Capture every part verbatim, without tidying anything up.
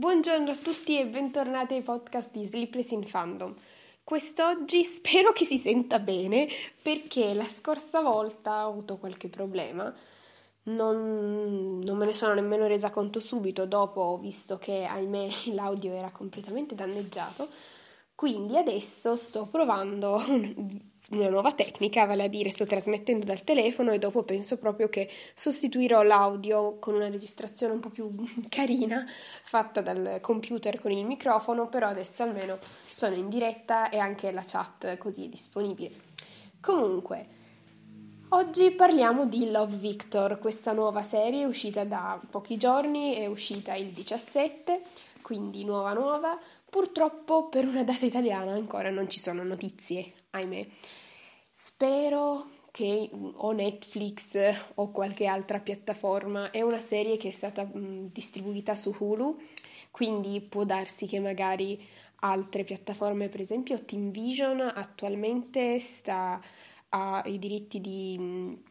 Buongiorno a tutti e bentornati ai podcast di Sleepless in Fandom. Quest'oggi spero che si senta bene, perché la scorsa volta ho avuto qualche problema. Non, non me ne sono nemmeno resa conto subito dopo, ho visto che, ahimè, l'audio era completamente danneggiato. Quindi adesso sto provando una nuova tecnica, vale a dire sto trasmettendo dal telefono e dopo penso proprio che sostituirò l'audio con una registrazione un po' più carina fatta dal computer con il microfono, però adesso almeno sono in diretta e anche la chat così è disponibile. Comunque, oggi parliamo di Love Victor, questa nuova serie uscita da pochi giorni, è uscita il diciassette, quindi nuova nuova. Purtroppo per una data italiana ancora non ci sono notizie, ahimè. Spero che o Netflix o qualche altra piattaforma, è una serie che è stata mh, distribuita su Hulu, quindi può darsi che magari altre piattaforme, per esempio TimVision attualmente sta ha i diritti di mh,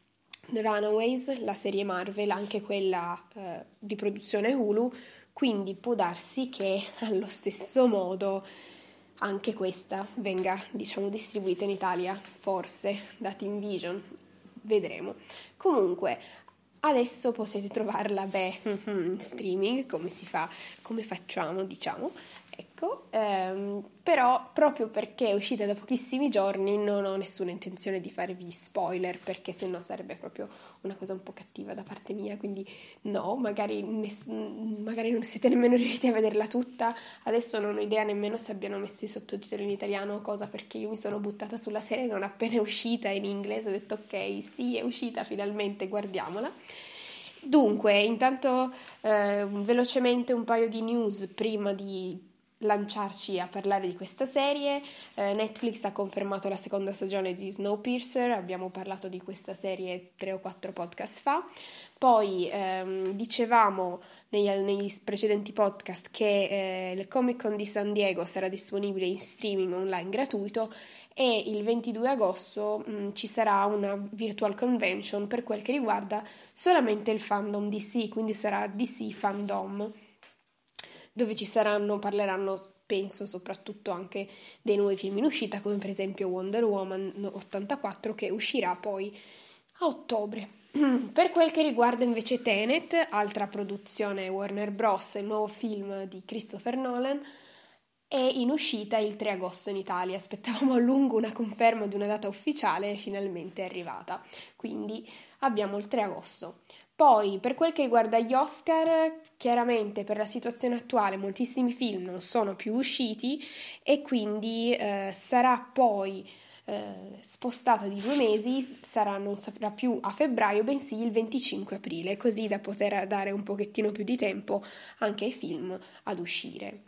Runaways, la serie Marvel, anche quella eh, di produzione Hulu, quindi può darsi che allo stesso modo anche questa venga, diciamo, distribuita in Italia, forse, da TimVision, vedremo. Comunque, adesso potete trovarla, beh, in streaming, come si fa, come facciamo, diciamo, ecco, ehm, però proprio perché è uscita da pochissimi giorni non ho nessuna intenzione di farvi spoiler, perché sennò sarebbe proprio una cosa un po' cattiva da parte mia, quindi no, magari, ness- magari non siete nemmeno riusciti a vederla tutta, adesso non ho idea nemmeno se abbiano messo i sottotitoli in italiano o cosa, perché io mi sono buttata sulla serie non appena è uscita in inglese, ho detto ok, sì, è uscita finalmente, guardiamola. Dunque, intanto eh, velocemente un paio di news prima di lanciarci a parlare di questa serie. eh, Netflix ha confermato la seconda stagione di Snowpiercer, abbiamo parlato di questa serie tre o quattro podcast fa. Poi ehm, dicevamo nei, nei precedenti podcast che eh, il Comic Con di San Diego sarà disponibile in streaming online gratuito e il ventidue agosto mh, ci sarà una virtual convention per quel che riguarda solamente il fandom D C, quindi sarà D C Fandom, dove ci saranno, parleranno, penso, soprattutto anche dei nuovi film in uscita, come per esempio Wonder Woman ottantaquattro, che uscirà poi a ottobre. Per quel che riguarda invece Tenet, altra produzione Warner Bros, il nuovo film di Christopher Nolan, è in uscita il tre agosto in Italia. Aspettavamo a lungo una conferma di una data ufficiale e finalmente è arrivata, quindi abbiamo il tre agosto. Poi, per quel che riguarda gli Oscar, chiaramente per la situazione attuale moltissimi film non sono più usciti e quindi eh, sarà poi eh, spostata di due mesi, sarà, non sarà più a febbraio, bensì il venticinque aprile, così da poter dare un pochettino più di tempo anche ai film ad uscire.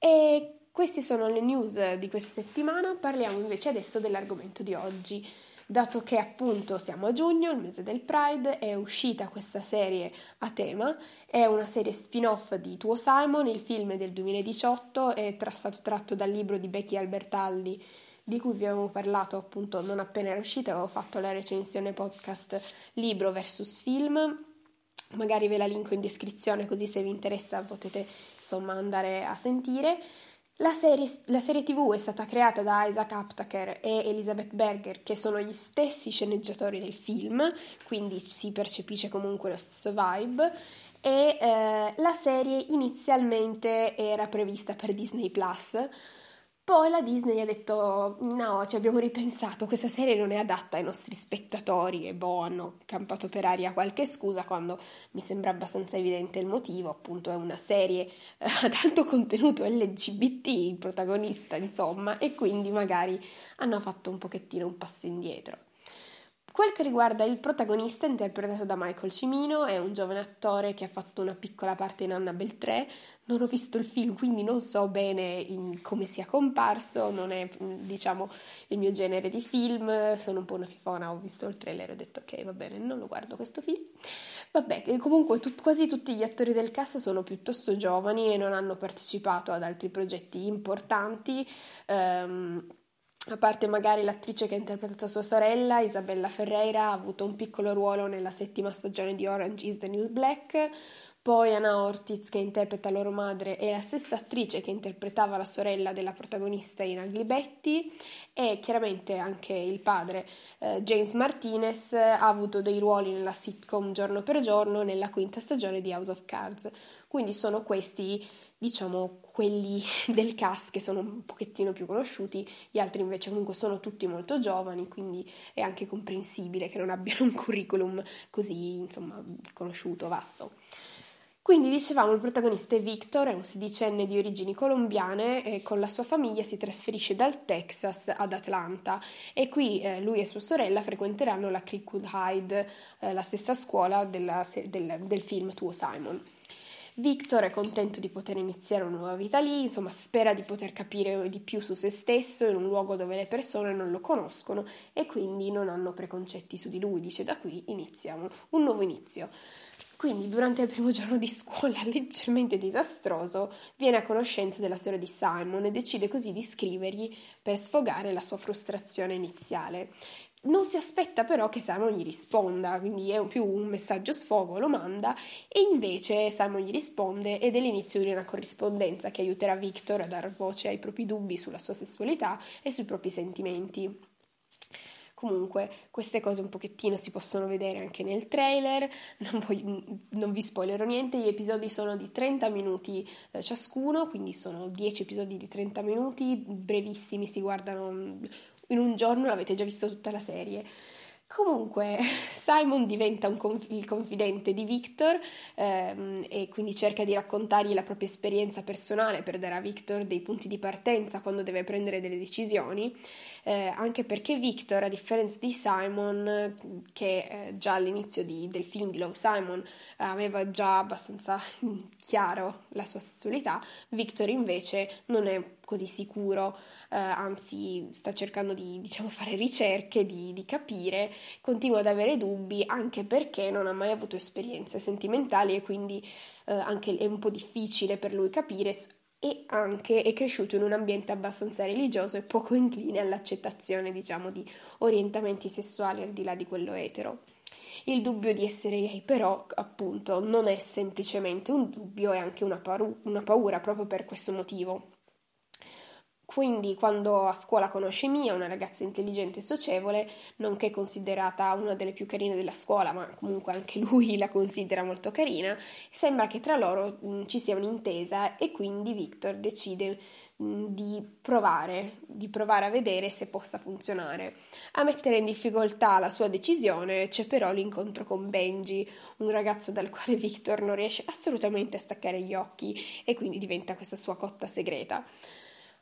E queste sono le news di questa settimana, parliamo invece adesso dell'argomento di oggi. Dato che appunto siamo a giugno, il mese del Pride, è uscita questa serie a tema, è una serie spin-off di Tuo Simon, il film del duemiladiciotto, è tra, stato tratto dal libro di Becky Albertalli, di cui vi avevo parlato appunto non appena era uscita, avevo fatto la recensione podcast libro versus film, magari ve la linko in descrizione così se vi interessa potete insomma andare a sentire. La serie, la serie tivù è stata creata da Isaac Aptaker e Elizabeth Berger, che sono gli stessi sceneggiatori del film, quindi si percepisce comunque lo stesso vibe, e eh, la serie inizialmente era prevista per Disney Plus, poi la Disney ha detto no, ci abbiamo ripensato, questa serie non è adatta ai nostri spettatori e boh, hanno campato per aria qualche scusa quando mi sembra abbastanza evidente il motivo, appunto è una serie ad alto contenuto L G B T il protagonista insomma, e quindi magari hanno fatto un pochettino un passo indietro. Quel che riguarda il protagonista, interpretato da Michael Cimino, è un giovane attore che ha fatto una piccola parte in Annabelle tre. Non ho visto il film, quindi non so bene in come sia comparso, non è, diciamo, il mio genere di film, sono un po' una fifona, ho visto il trailer e ho detto ok, va bene, non lo guardo questo film. Vabbè, comunque tu, quasi tutti gli attori del cast sono piuttosto giovani e non hanno partecipato ad altri progetti importanti, ehm, a parte magari l'attrice che ha interpretato sua sorella, Isabella Ferreira, ha avuto un piccolo ruolo nella settima stagione di Orange is the New Black. Poi Ana Ortiz, che interpreta loro madre, è la stessa attrice che interpretava la sorella della protagonista in Ugly Betty, e chiaramente anche il padre, eh, James Martinez, ha avuto dei ruoli nella sitcom Giorno per Giorno, nella quinta stagione di House of Cards. Quindi sono questi, diciamo, quelli del cast che sono un pochettino più conosciuti, gli altri invece comunque sono tutti molto giovani, quindi è anche comprensibile che non abbiano un curriculum così, insomma, conosciuto, vasto. Quindi dicevamo, il protagonista è Victor, è un sedicenne di origini colombiane e con la sua famiglia si trasferisce dal Texas ad Atlanta, e qui eh, lui e sua sorella frequenteranno la Creekwood Hyde, eh, la stessa scuola della, del, del film Tuo Simon. Victor è contento di poter iniziare una nuova vita lì, insomma spera di poter capire di più su se stesso in un luogo dove le persone non lo conoscono e quindi non hanno preconcetti su di lui. Dice, da qui iniziamo un nuovo inizio. Quindi durante il primo giorno di scuola, leggermente disastroso, viene a conoscenza della storia di Simon e decide così di scrivergli per sfogare la sua frustrazione iniziale. Non si aspetta però che Simon gli risponda, quindi è più un messaggio sfogo, lo manda, e invece Simon gli risponde ed è l'inizio di una corrispondenza che aiuterà Victor a dar voce ai propri dubbi sulla sua sessualità e sui propri sentimenti. Comunque queste cose un pochettino si possono vedere anche nel trailer, non, voglio, non vi spoilerò niente. Gli episodi sono di trenta minuti eh, ciascuno, quindi sono dieci episodi di trenta minuti, brevissimi, si guardano in un giorno, l'avete già visto tutta la serie. Comunque Simon diventa un conf- il confidente di Victor ehm, e quindi cerca di raccontargli la propria esperienza personale per dare a Victor dei punti di partenza quando deve prendere delle decisioni, eh, anche perché Victor, a differenza di Simon, che eh, già all'inizio di, del film di Love Simon aveva già abbastanza chiaro la sua sessualità, Victor invece non è così sicuro, eh, anzi sta cercando di, diciamo, fare ricerche, di, di capire, continua ad avere dubbi anche perché non ha mai avuto esperienze sentimentali e quindi eh, anche è un po' difficile per lui capire, e anche è cresciuto in un ambiente abbastanza religioso e poco incline all'accettazione, diciamo, di orientamenti sessuali al di là di quello etero. Il dubbio di essere gay però, appunto, non è semplicemente un dubbio, è anche una, paru- una paura proprio per questo motivo. Quindi quando a scuola conosce Mia, una ragazza intelligente e socievole, nonché considerata una delle più carine della scuola, ma comunque anche lui la considera molto carina, sembra che tra loro mh, ci sia un'intesa, e quindi Victor decide mh, di provare, di provare a vedere se possa funzionare. A mettere in difficoltà la sua decisione c'è però l'incontro con Benji, un ragazzo dal quale Victor non riesce assolutamente a staccare gli occhi e quindi diventa questa sua cotta segreta.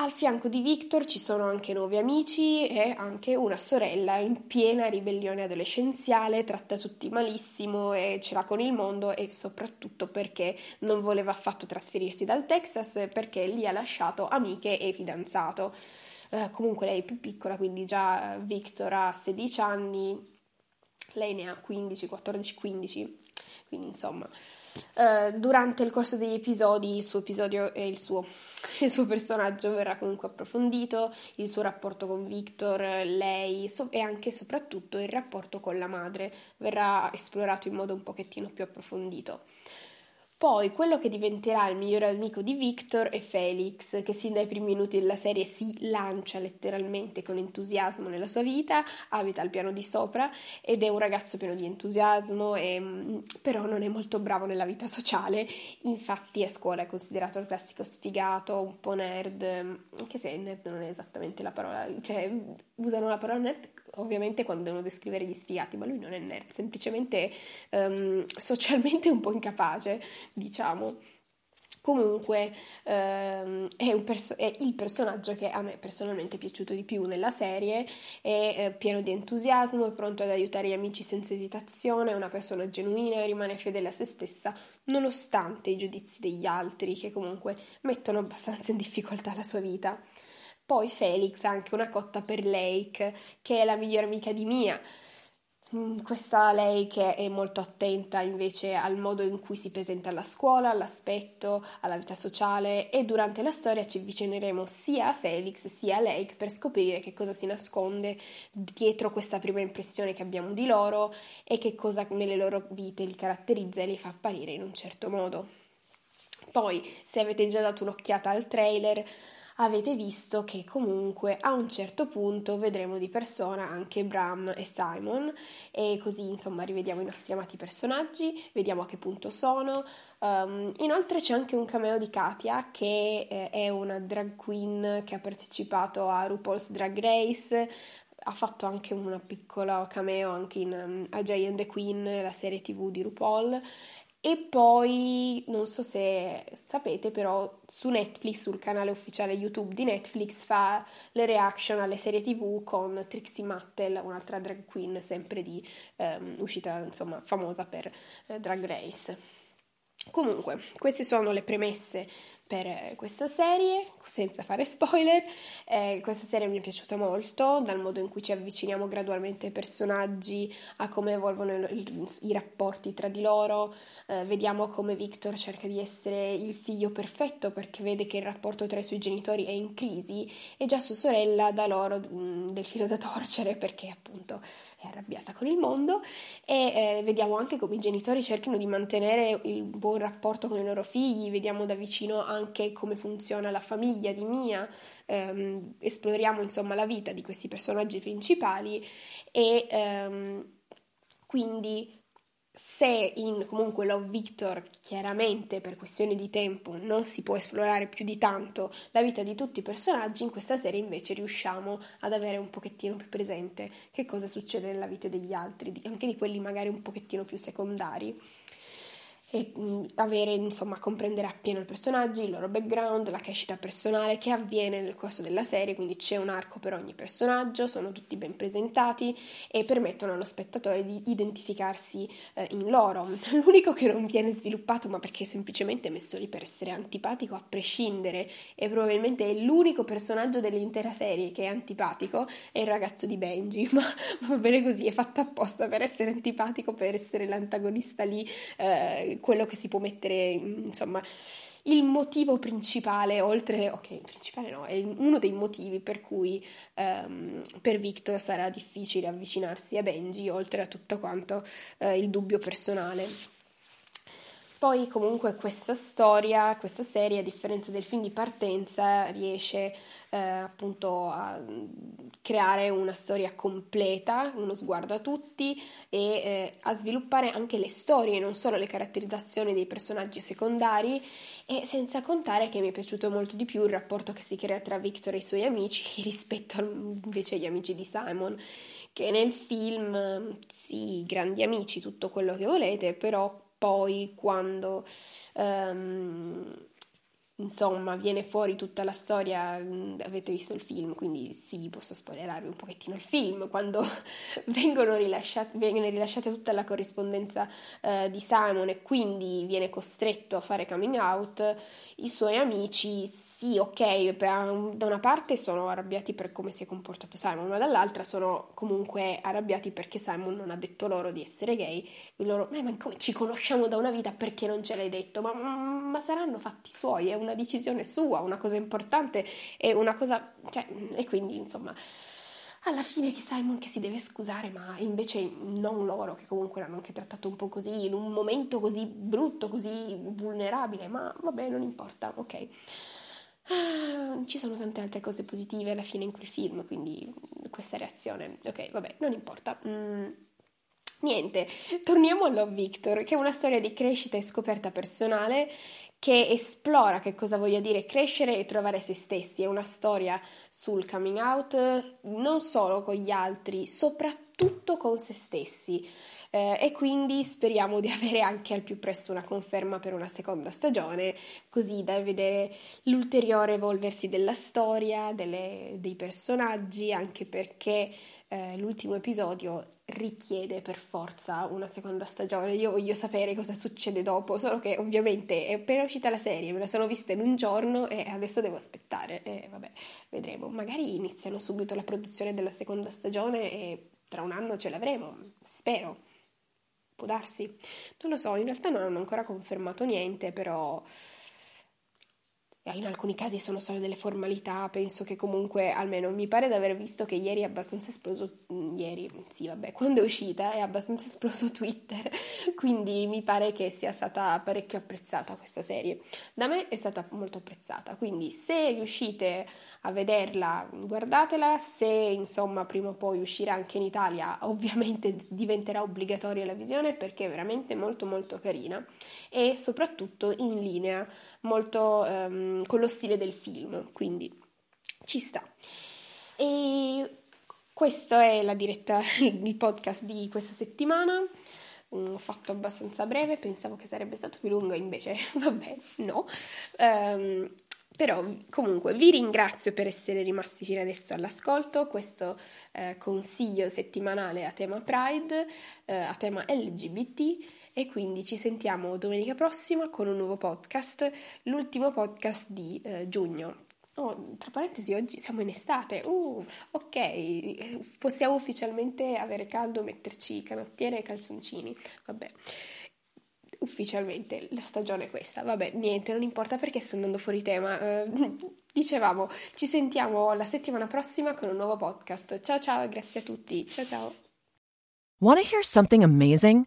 Al fianco di Victor ci sono anche nuovi amici e anche una sorella in piena ribellione adolescenziale, tratta tutti malissimo e ce l'ha con il mondo, e soprattutto perché non voleva affatto trasferirsi dal Texas, perché lì ha lasciato amiche e fidanzato. Eh, comunque lei è più piccola, quindi già Victor ha sedici anni, lei ne ha quindici, quattordici, quindici, quindi insomma... Uh, durante il corso degli episodi il suo episodio e il suo, il suo personaggio verrà comunque approfondito, il suo rapporto con Victor, lei so- e anche e soprattutto il rapporto con la madre verrà esplorato in modo un pochettino più approfondito. Poi quello che diventerà il migliore amico di Victor è Felix, che sin dai primi minuti della serie si lancia letteralmente con entusiasmo nella sua vita, abita al piano di sopra ed è un ragazzo pieno di entusiasmo, e, però non è molto bravo nella vita sociale. Infatti a scuola è considerato il classico sfigato, un po' nerd, anche se nerd non è esattamente la parola, cioè usano la parola nerd ovviamente quando devono descrivere gli sfigati, ma lui non è nerd, semplicemente um, socialmente un po' incapace, diciamo. Comunque um, è, un perso- è il personaggio che a me personalmente è piaciuto di più nella serie, è eh, pieno di entusiasmo, è pronto ad aiutare gli amici senza esitazione, è una persona genuina e rimane fedele a se stessa nonostante i giudizi degli altri, che comunque mettono abbastanza in difficoltà la sua vita. Poi Felix ha anche una cotta per Lake, che è la migliore amica di Mia. Questa lei che è molto attenta invece al modo in cui si presenta alla scuola, all'aspetto, alla vita sociale, e durante la storia ci avvicineremo sia a Felix sia a Lake per scoprire che cosa si nasconde dietro questa prima impressione che abbiamo di loro e che cosa nelle loro vite li caratterizza e li fa apparire in un certo modo. Poi, se avete già dato un'occhiata al trailer, avete visto che comunque a un certo punto vedremo di persona anche Bram e Simon, e così insomma rivediamo i nostri amati personaggi, vediamo a che punto sono. Um, inoltre c'è anche un cameo di Katia, che eh, è una drag queen che ha partecipato a RuPaul's Drag Race, ha fatto anche una piccola cameo anche in um, A J and the Queen, la serie tv di RuPaul. E poi, non so se sapete, però su Netflix, sul canale ufficiale YouTube di Netflix, fa le reaction alle serie tv con Trixie Mattel, un'altra drag queen sempre di ehm, uscita, insomma, famosa per eh, Drag Race. Comunque, queste sono le premesse per questa serie, senza fare spoiler. Eh, questa serie mi è piaciuta molto, dal modo in cui ci avviciniamo gradualmente ai personaggi, a come evolvono il, i rapporti tra di loro. Eh, vediamo come Victor cerca di essere il figlio perfetto, perché vede che il rapporto tra i suoi genitori è in crisi e già sua sorella dà loro mh, del filo da torcere, perché appunto è arrabbiata con il mondo. E eh, vediamo anche come i genitori cerchino di mantenere il buon rapporto con i loro figli, vediamo da vicino anche anche come funziona la famiglia di Mia, ehm, esploriamo insomma la vita di questi personaggi principali e ehm, quindi se in comunque Love Victor chiaramente per questioni di tempo non si può esplorare più di tanto la vita di tutti i personaggi, in questa serie invece riusciamo ad avere un pochettino più presente che cosa succede nella vita degli altri, anche di quelli magari un pochettino più secondari, e avere insomma comprendere appieno i personaggi, il loro background, la crescita personale che avviene nel corso della serie. Quindi c'è un arco per ogni personaggio, sono tutti ben presentati e permettono allo spettatore di identificarsi eh, in loro. L'unico che non viene sviluppato, ma perché è semplicemente messo lì per essere antipatico a prescindere, e probabilmente è l'unico personaggio dell'intera serie che è antipatico, è il ragazzo di Benji, ma, ma va bene così, è fatto apposta per essere antipatico, per essere l'antagonista lì, eh, quello che si può mettere, insomma, il motivo principale, oltre, ok, principale no, è uno dei motivi per cui um, per Victor sarà difficile avvicinarsi a Benji, oltre a tutto quanto uh, il dubbio personale. Poi comunque questa storia, questa serie, a differenza del film di partenza, riesce eh, appunto a creare una storia completa, uno sguardo a tutti e eh, a sviluppare anche le storie, non solo le caratterizzazioni dei personaggi secondari, e senza contare che mi è piaciuto molto di più il rapporto che si crea tra Victor e i suoi amici rispetto invece agli amici di Simon, che nel film, sì, grandi amici, tutto quello che volete, però poi quando um, insomma viene fuori tutta la storia, avete visto il film, quindi sì, posso spoilerarvi un pochettino il film, quando vengono rilasciati, viene rilasciata tutta la corrispondenza uh, di Simon e quindi viene costretto a fare coming out, i suoi amici sì, ok, per, da una parte sono arrabbiati per come si è comportato Simon, ma dall'altra sono comunque arrabbiati perché Simon non ha detto loro di essere gay, e loro, eh, ma come ci conosciamo da una vita, perché non ce l'hai detto? Ma, ma saranno fatti suoi, è una decisione sua, una cosa importante, è una cosa, cioè, e quindi insomma alla fine che Simon che si deve scusare, ma invece non loro, che comunque l'hanno anche trattato un po' così, in un momento così brutto, così vulnerabile, ma vabbè, non importa, ok. Ah, ci sono tante altre cose positive alla fine in quel film, quindi questa reazione, ok, vabbè, non importa. Mm. Niente, torniamo a Love Victor, che è una storia di crescita e scoperta personale che esplora che cosa voglia dire crescere e trovare se stessi. È una storia sul coming out, non solo con gli altri, soprattutto con se stessi. Eh, e quindi speriamo di avere anche al più presto una conferma per una seconda stagione, così da vedere l'ulteriore evolversi della storia, delle, dei personaggi, anche perché eh, l'ultimo episodio richiede per forza una seconda stagione. Io voglio sapere cosa succede dopo, solo che ovviamente è appena uscita la serie, me la sono vista in un giorno e adesso devo aspettare, e vabbè, vedremo, magari iniziano subito la produzione della seconda stagione e tra un anno ce l'avremo, spero. Può darsi, non lo so, in realtà non hanno ancora confermato niente, però in alcuni casi sono solo delle formalità. Penso che comunque, almeno mi pare di aver visto che ieri è abbastanza esploso, ieri, sì vabbè, quando è uscita è abbastanza esploso Twitter, quindi mi pare che sia stata parecchio apprezzata questa serie. Da me è stata molto apprezzata, quindi se riuscite a vederla, guardatela. Se insomma prima o poi uscirà anche in Italia, ovviamente diventerà obbligatoria la visione, perché è veramente molto molto carina e soprattutto in linea molto um, con lo stile del film, quindi ci sta. E questa è la diretta, il podcast di questa settimana. Ho fatto abbastanza breve, pensavo che sarebbe stato più lungo, invece vabbè, no. Um, però comunque vi ringrazio per essere rimasti fino adesso all'ascolto, questo eh, consiglio settimanale a tema Pride, eh, a tema L G B T. E quindi ci sentiamo domenica prossima con un nuovo podcast, l'ultimo podcast di eh, giugno. Oh, tra parentesi, oggi siamo in estate, uh, ok, possiamo ufficialmente avere caldo, metterci canottiere e calzoncini, vabbè, ufficialmente la stagione è questa, vabbè, niente, non importa perché sto andando fuori tema, eh, dicevamo, ci sentiamo la settimana prossima con un nuovo podcast, ciao ciao, grazie a tutti, ciao ciao. Want to hear something amazing?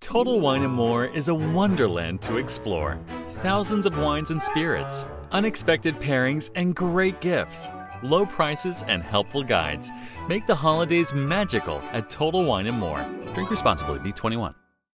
Total Wine and More is a wonderland to explore. Thousands of wines and spirits, unexpected pairings and great gifts, low prices and helpful guides. Make the holidays magical at Total Wine and More. Drink responsibly, B twenty-one.